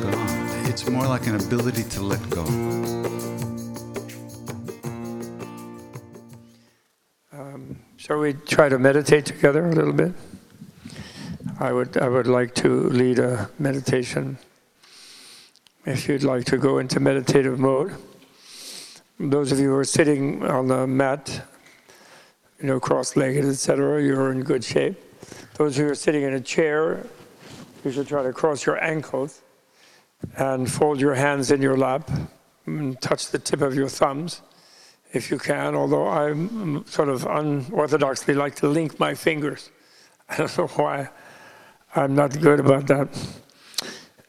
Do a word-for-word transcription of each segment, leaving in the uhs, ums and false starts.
gone. It's more like an ability to let go. Um, shall we try to meditate together a little bit? I would I would like to lead a meditation. If you'd like to go into meditative mode, those of you who are sitting on the mat, you know, cross-legged, et cetera, you're in good shape. Those who are sitting in a chair, you should try to cross your ankles and fold your hands in your lap and touch the tip of your thumbs if you can, although I sort of unorthodoxly like to link my fingers. I don't know why. I'm not good about that.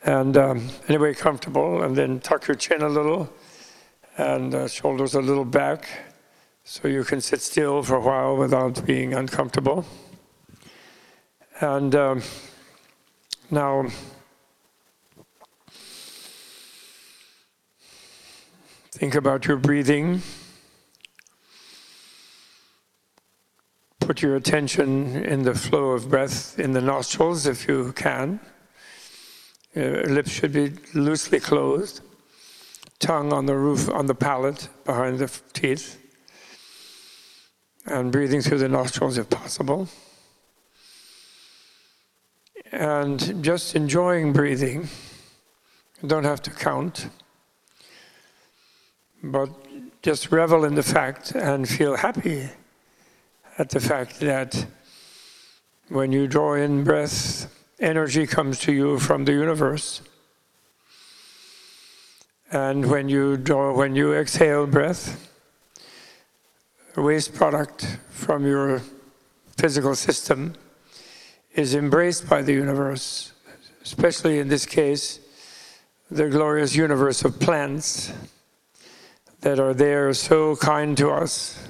And um, anyway, comfortable, and then tuck your chin a little and uh, shoulders a little back so you can sit still for a while without being uncomfortable. And um, now think about your breathing. Put your attention in the flow of breath in the nostrils if you can. Your lips should be loosely closed. Tongue on the roof, on the palate, behind the teeth. And breathing through the nostrils if possible. And just enjoying breathing. You don't have to count. But just revel in the fact and feel happy at the fact that when you draw in breath, energy comes to you from the universe. And when you draw, when you exhale breath, a waste product from your physical system is embraced by the universe, especially in this case, the glorious universe of plants that are there so kind to us,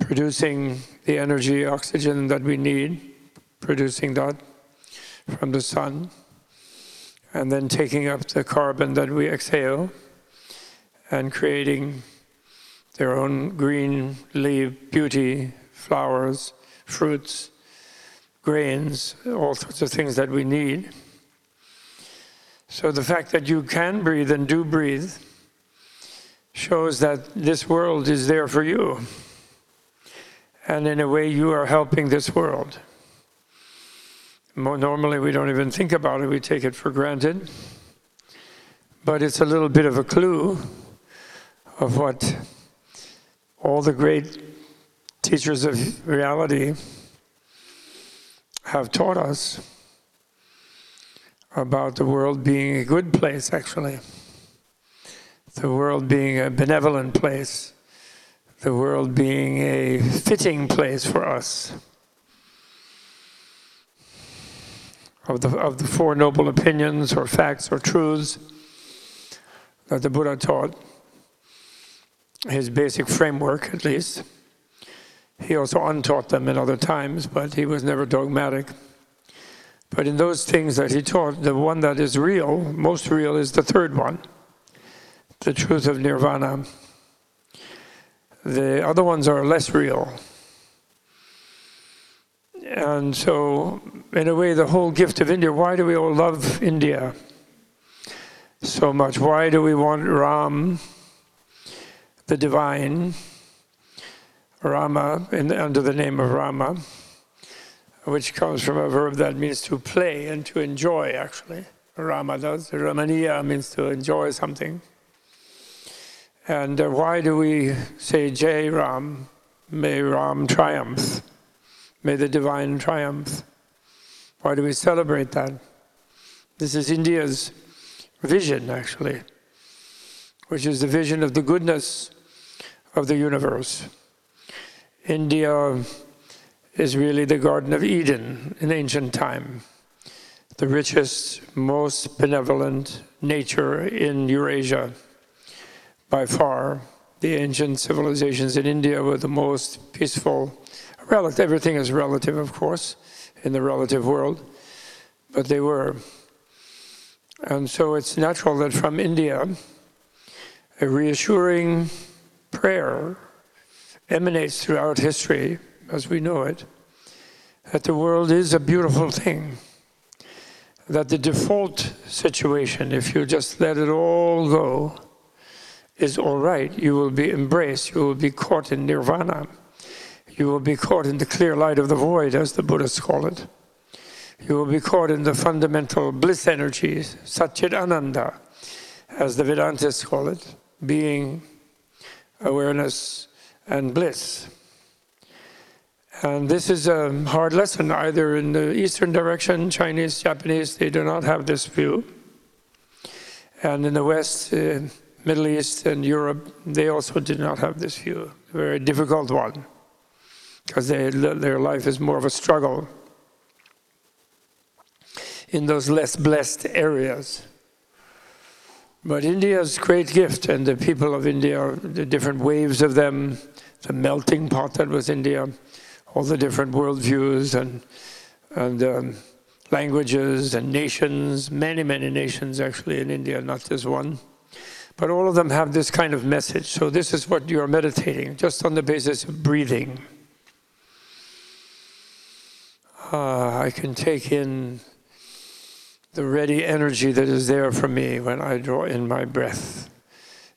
producing the energy, oxygen that we need, producing that from the sun, and then taking up the carbon that we exhale and creating their own green leaf, beauty, flowers, fruits, grains, all sorts of things that we need. So the fact that you can breathe and do breathe shows that this world is there for you. And in a way, you are helping this world. More normally, we don't even think about it. We take it for granted. But it's a little bit of a clue of what all the great teachers of reality have taught us about the world being a good place, actually. The world being a benevolent place, the world being a fitting place for us. Of the, of the Four Noble Opinions or facts or truths that the Buddha taught, his basic framework at least. He also untaught them in other times, but he was never dogmatic. But in those things that he taught, the one that is real, most real, is the third one. The truth of nirvana. The other ones are less real. And so, in a way, the whole gift of India, why do we all love India so much? Why do we want Ram, the divine, Rama, in, under the name of Rama, which comes from a verb that means to play and to enjoy, actually. Rama does. Ramania means to enjoy something. And uh, why do we say Jai Ram? May Ram triumph. May the divine triumph. Why do we celebrate that? This is India's vision, actually, which is the vision of the goodness of the universe. India is really the Garden of Eden in ancient time, the richest, most benevolent nature in Eurasia. By far, the ancient civilizations in India were the most peaceful. Relative, everything is relative, of course, in the relative world, but they were. And so it's natural that from India, a reassuring prayer emanates throughout history, as we know it, that the world is a beautiful thing, that the default situation, if you just let it all go, is all right. You will be embraced. You will be caught in nirvana. You will be caught in the clear light of the void, as the Buddhists call it. You will be caught in the fundamental bliss energy, satchitananda, as the Vedantists call it, being, awareness, and bliss. And this is a hard lesson, either in the Eastern direction, Chinese, Japanese, they do not have this view. And in the West, uh, Middle East and Europe, they also did not have this view, a very difficult one, because they, their life is more of a struggle in those less blessed areas. But India's great gift, and the people of India, the different waves of them, the melting pot that was India, all the different worldviews and and um, languages and nations, many, many nations actually in India, not just one. But all of them have this kind of message. So this is what you're meditating, just on the basis of breathing. Uh, I can take in the ready energy that is there for me when I draw in my breath.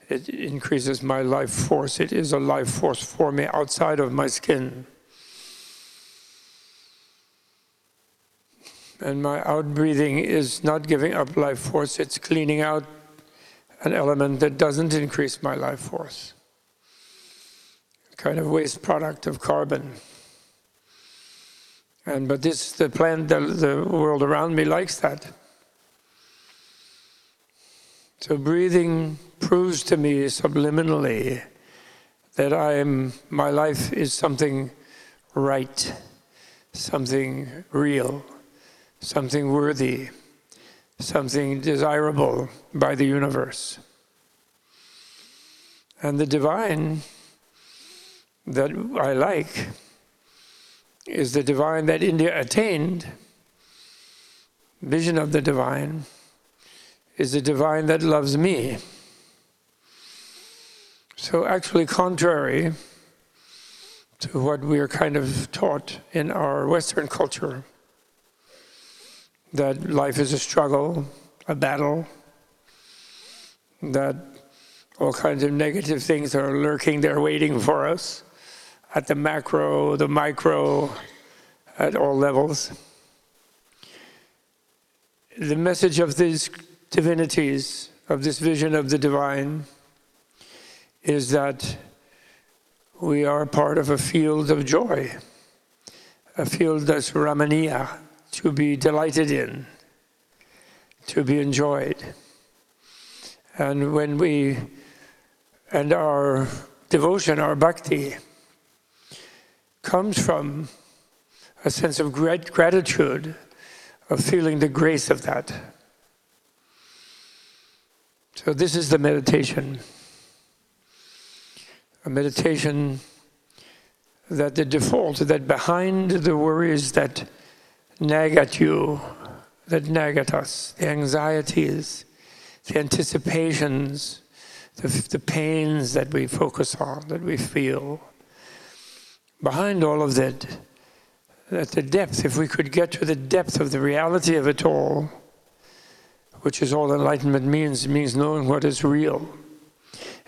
It increases my life force. It is a life force for me outside of my skin. And my out-breathing is not giving up life force. It's cleaning out an element that doesn't increase my life force. A kind of waste product of carbon. And but this, the plant, the, the world around me likes that. So breathing proves to me subliminally that I am, my life is something right, something real, something worthy, something desirable by the universe. And the divine that I like is the divine that India attained. Vision of the divine is the divine that loves me. So actually contrary to what we are kind of taught in our Western culture, that life is a struggle, a battle, that all kinds of negative things are lurking there waiting for us at the macro, the micro, at all levels. The message of these divinities, of this vision of the divine, is that we are part of a field of joy, a field that's Ramania, to be delighted in, to be enjoyed. And when we, and our devotion, our bhakti, comes from a sense of great gratitude, of feeling the grace of that. So this is the meditation. A meditation that the default, that behind the worries that nag at you, that nag at us, the anxieties, the anticipations, the, the pains that we focus on, that we feel. Behind all of that, at the depth, if we could get to the depth of the reality of it all, which is all enlightenment means, it means knowing what is real.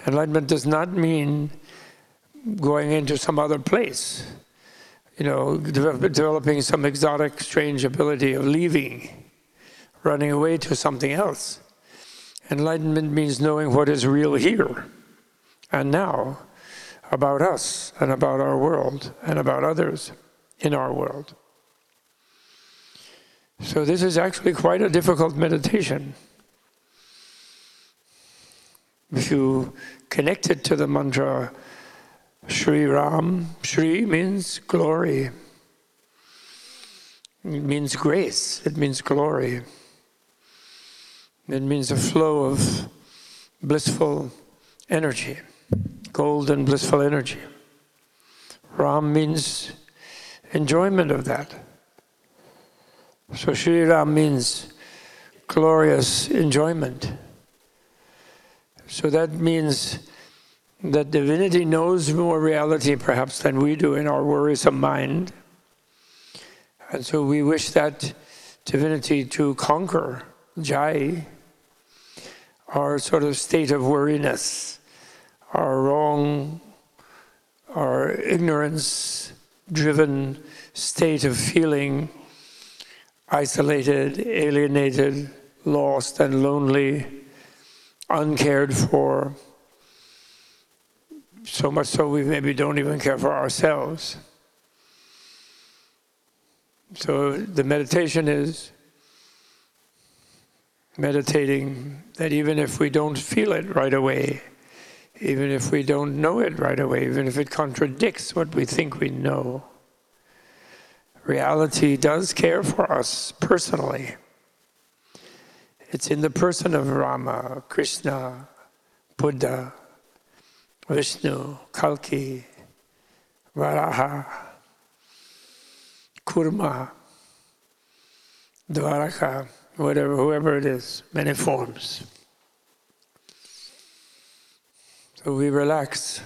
Enlightenment does not mean going into some other place, you know, de- developing some exotic, strange ability of leaving, running away to something else. Enlightenment means knowing what is real here, and now about us and about our world and about others in our world. So this is actually quite a difficult meditation. If you connect it to the mantra, Shri Ram, Shri means glory. It means grace, it means glory. It means a flow of blissful energy, golden blissful energy. Ram means enjoyment of that. So Shri Ram means glorious enjoyment. So that means that divinity knows more reality perhaps than we do in our worrisome mind. And so we wish that divinity to conquer, jai, our sort of state of worriness, our wrong, our ignorance-driven state of feeling isolated, alienated, lost and lonely, uncared for, so much so we maybe don't even care for ourselves. So the meditation is meditating that even if we don't feel it right away, even if we don't know it right away, even if it contradicts what we think we know, reality does care for us personally. It's in the person of Rama, Krishna, Buddha, Vishnu, Kalki, Varaha, Kurma, Dvaraka, whatever, whoever it is, many forms. So we relax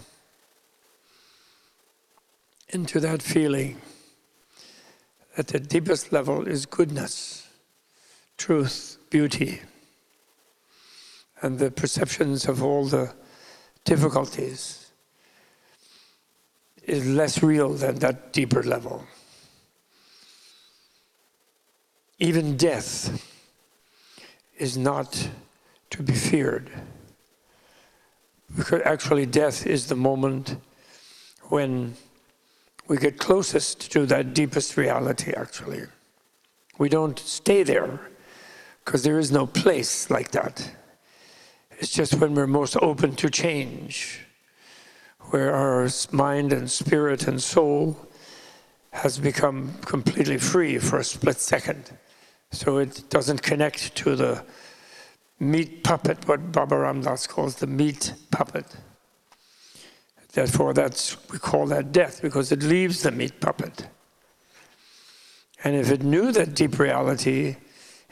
into that feeling that the deepest level is goodness, truth, beauty, and the perceptions of all the difficulties is less real than that deeper level. Even death is not to be feared, because actually death is the moment when we get closest to that deepest reality, actually. We don't stay there, because there is no place like that. It's just when we're most open to change, where our mind and spirit and soul has become completely free for a split second. So it doesn't connect to the meat puppet, what Baba Ram Das calls the meat puppet. Therefore, that's we call that death, because it leaves the meat puppet. And if it knew that deep reality,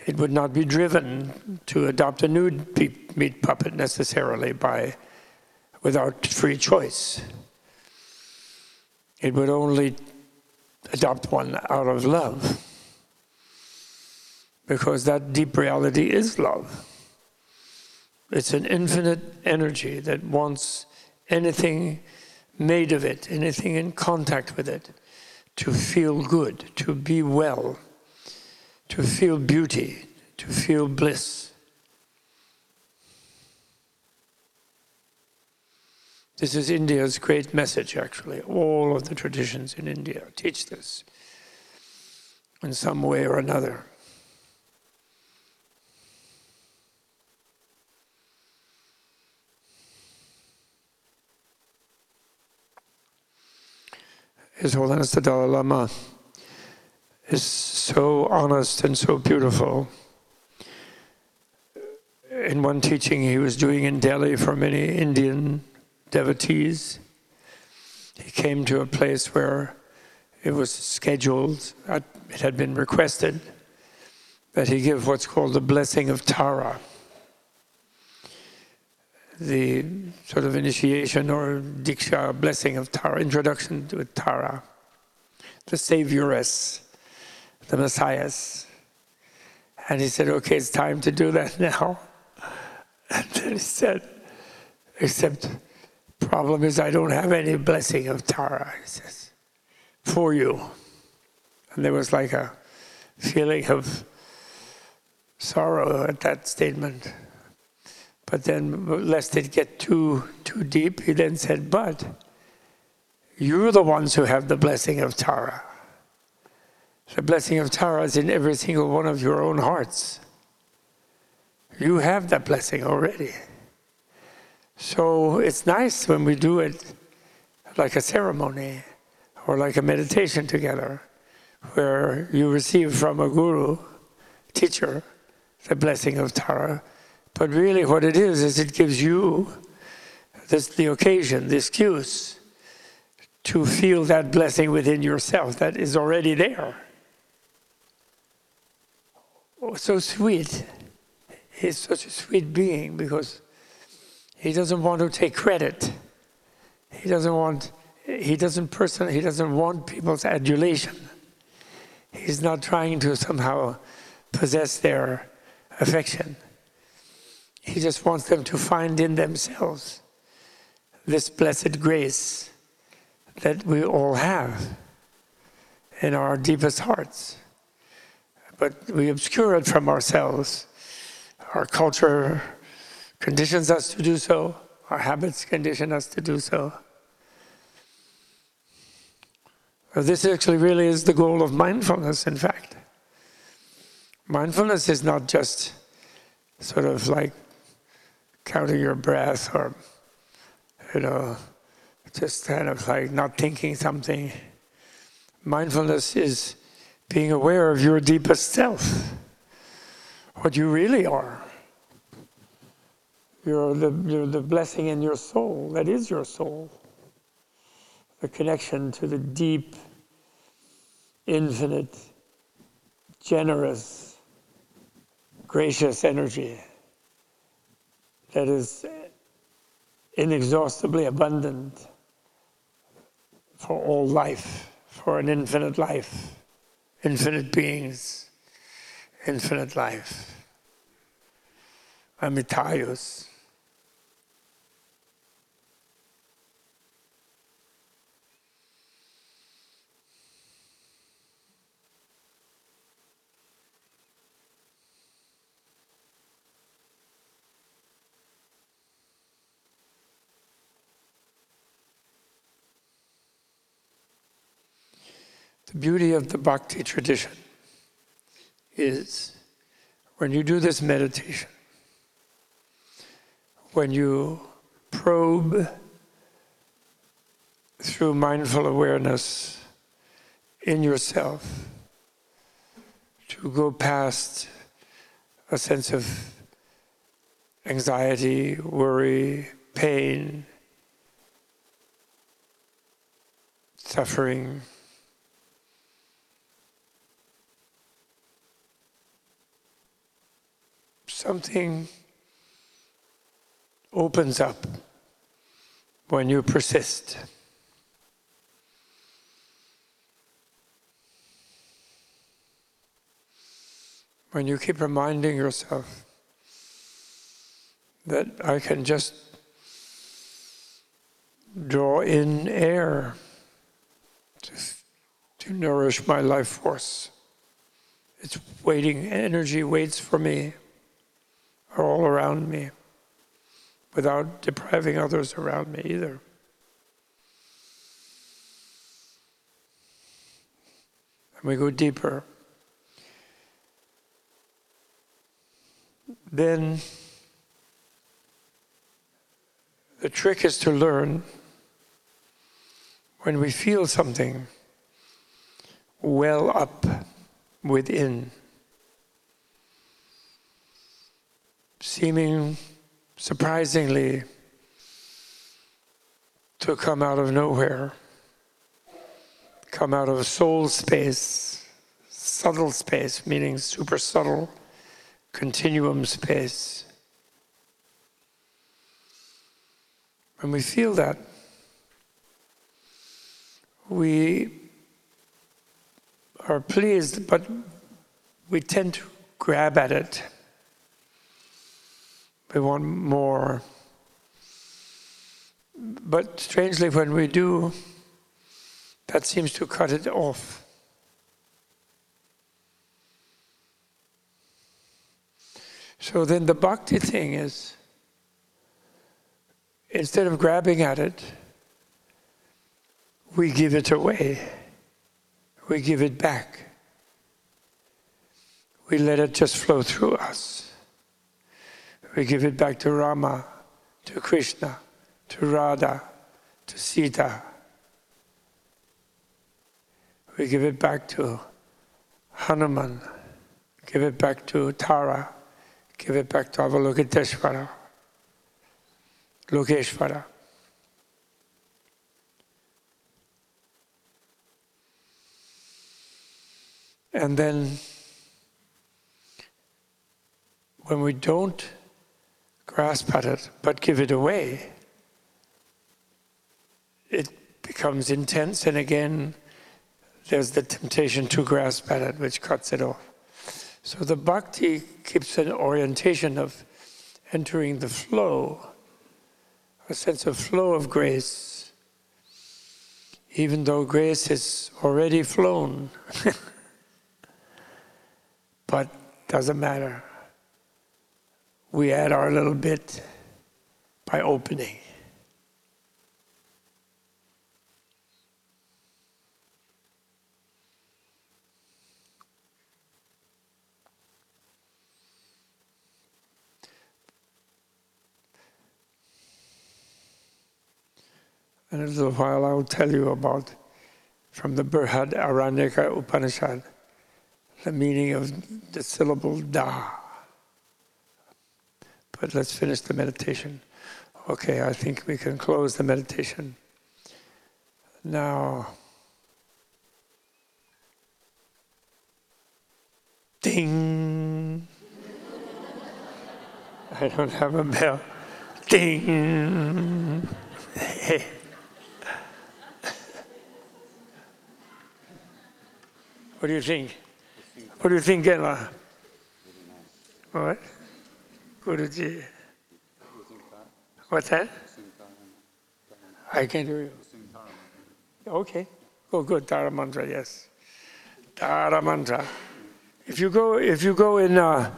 it would not be driven to adopt a new deep meat puppet necessarily by, without free choice. It would only adopt one out of love, because that deep reality is love. It's an infinite energy that wants anything made of it, anything in contact with it, to feel good, to be well, to feel beauty, to feel bliss. This is India's great message, actually. All of the traditions in India teach this in some way or another. His Holiness the Dalai Lama is so honest and so beautiful. In one teaching he was doing in Delhi for many Indian devotees, he came to a place where it was scheduled, it had been requested, that he give what's called the blessing of Tara, the sort of initiation or Diksha, blessing of Tara, introduction to Tara, the Savioress, the Messiahs. And he said, okay, it's time to do that now. And then he said, except problem is I don't have any blessing of Tara, he says, for you. And there was like a feeling of sorrow at that statement. But then, lest it get too too deep, he then said, but you're the ones who have the blessing of Tara. The blessing of Tara is in every single one of your own hearts. You have that blessing already. So it's nice when we do it like a ceremony or like a meditation together, where you receive from a guru, teacher, the blessing of Tara. But really what it is, is it gives you this, the occasion, the excuse to feel that blessing within yourself that is already there. Oh, so sweet. He's such a sweet being because he doesn't want to take credit. He doesn't want, he doesn't person, he doesn't want people's adulation. He's not trying to somehow possess their affection. He just wants them to find in themselves this blessed grace that we all have in our deepest hearts. But we obscure it from ourselves. Our culture conditions us to do so. Our habits condition us to do so. Well, this actually really is the goal of mindfulness, in fact. Mindfulness is not just sort of like counting your breath or, you know, just kind of like not thinking something. Mindfulness is being aware of your deepest self, what you really are. You're the, you're the blessing in your soul, that is your soul. The connection to the deep, infinite, generous, gracious energy that is inexhaustibly abundant for all life, for an infinite life, infinite beings, infinite life. Amitayus. The beauty of the bhakti tradition is when you do this meditation, when you probe through mindful awareness in yourself to go past a sense of anxiety, worry, pain, suffering, something opens up when you persist. When you keep reminding yourself that I can just draw in air to, to nourish my life force. It's waiting, energy waits for me, are all around me, without depriving others around me either. And we go deeper. Then the trick is to learn when we feel something well up within, seeming surprisingly to come out of nowhere, come out of soul space, subtle space, meaning super subtle, continuum space. When we feel that, we are pleased, but we tend to grab at it. We want more. But strangely, when we do, that seems to cut it off. So then the bhakti thing is instead of grabbing at it, we give it away. We give it back. We let it just flow through us. We give it back to Rama, to Krishna, to Radha, to Sita. We give it back to Hanuman. Give it back to Tara. Give it back to Avalokiteshvara, Lokeshvara. And then, when we don't grasp at it, but give it away, it becomes intense, and again, there's the temptation to grasp at it, which cuts it off. So the bhakti keeps an orientation of entering the flow, a sense of flow of grace, even though grace has already flown. But doesn't matter. We add our little bit by opening. In a little while, I'll tell you about, from the Burhad Aranyaka Upanishad, the meaning of the syllable da. But let's finish the meditation. Okay, I think we can close the meditation. Now, ding. I don't have a bell. Ding. Hey. What do you think? What do you think, Ella? All right. Guruji. What's that? I can't hear you. Okay. Oh, good. Tara mantra, yes. Tara mantra. If you go, if you go in, uh,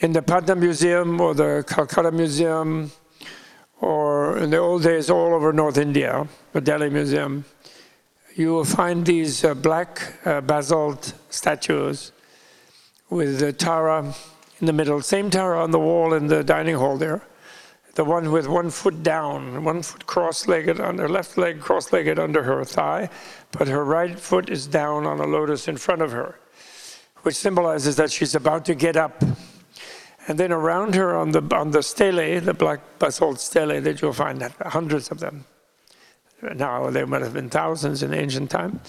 in the Patna Museum or the Calcutta Museum, or in the old days all over North India, the Delhi Museum, you will find these uh, black uh, basalt statues with the Tara in the middle. Same Tara on the wall in the dining hall there. The one with one foot down, one foot cross-legged on her left leg, cross-legged under her thigh, but her right foot is down on a lotus in front of her, which symbolizes that she's about to get up. And then around her on the on the stele, the black basalt stele, that you'll find hundreds of them. Now, there might have been thousands in ancient time.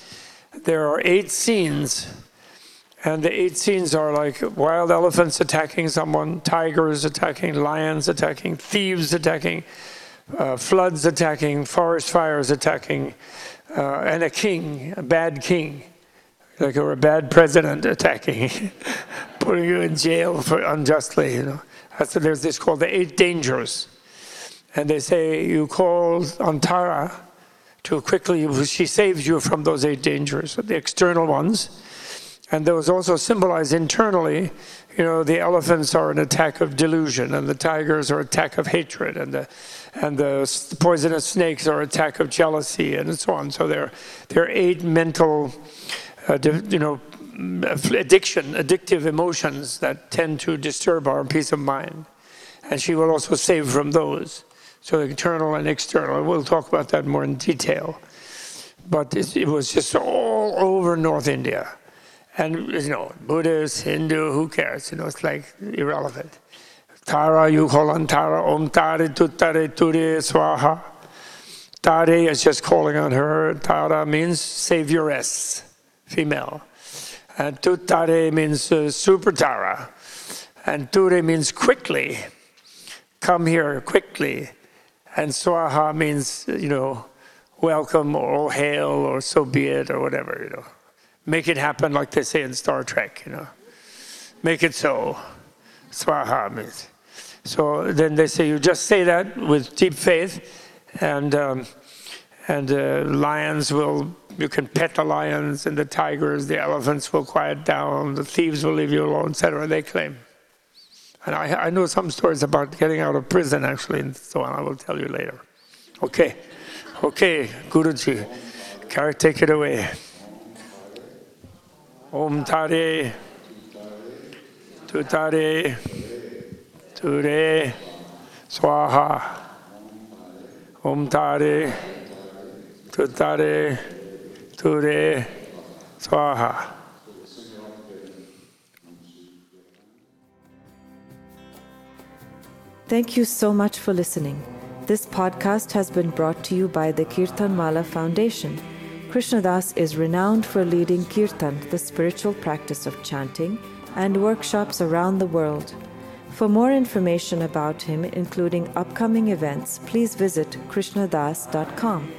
There are eight scenes, and the eight scenes are like wild elephants attacking someone, tigers attacking, lions attacking, thieves attacking, uh, floods attacking, forest fires attacking, uh, and a king, a bad king, like or a bad president attacking, putting you in jail for unjustly. You know, so there's this called the eight dangers, and they say you call on Tara to quickly, she saves you from those eight dangers, the external ones. And those also symbolize internally, you know, the elephants are an attack of delusion, and the tigers are an attack of hatred, and the and the poisonous snakes are an attack of jealousy, and so on. So there, there are eight mental, uh, you know, addiction, addictive emotions that tend to disturb our peace of mind. And she will also save from those. So internal and external. We'll talk about that more in detail. But it, it was just all over North India. And, you know, Buddhist, Hindu, who cares? You know, it's like irrelevant. Tara, you call on Tara. Om Tara Tuttare Turi Swaha. Tara is just calling on her. Tara means savioress, female. And Tuttare means uh, super Tara. And Ture means quickly. Come here quickly. And Swaha means, you know, welcome or all hail or so be it or whatever, you know. Make it happen like they say in Star Trek, you know. Make it so. Swaha means. So then they say, you just say that with deep faith, and um, and uh, lions will, you can pet the lions and the tigers, the elephants will quiet down, the thieves will leave you alone, et cetera, they claim. And I, I know some stories about getting out of prison, actually, and so on. I will tell you later. Okay. Okay, Guruji. Take it away. Om Tare Tuttare Turi Swaha. Om Tare Tuttare Turi Swaha. Thank you so much for listening. This podcast has been brought to you by the Kirtan Mala Foundation. Krishna Das is renowned for leading kirtan, the spiritual practice of chanting, and workshops around the world. For more information about him, including upcoming events, please visit krishna das dot com.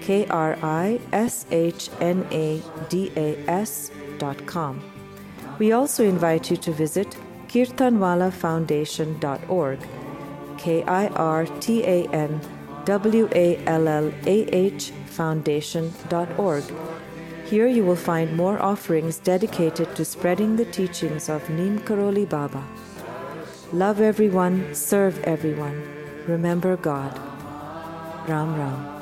K R I S H N A D A S dot com. We also invite you to visit kirtan wala foundation dot org. K I R T A N W A L L A H foundation dot org. Here you will find more offerings dedicated to spreading the teachings of Neem Karoli Baba. Love everyone, serve everyone. Remember God. Ram Ram.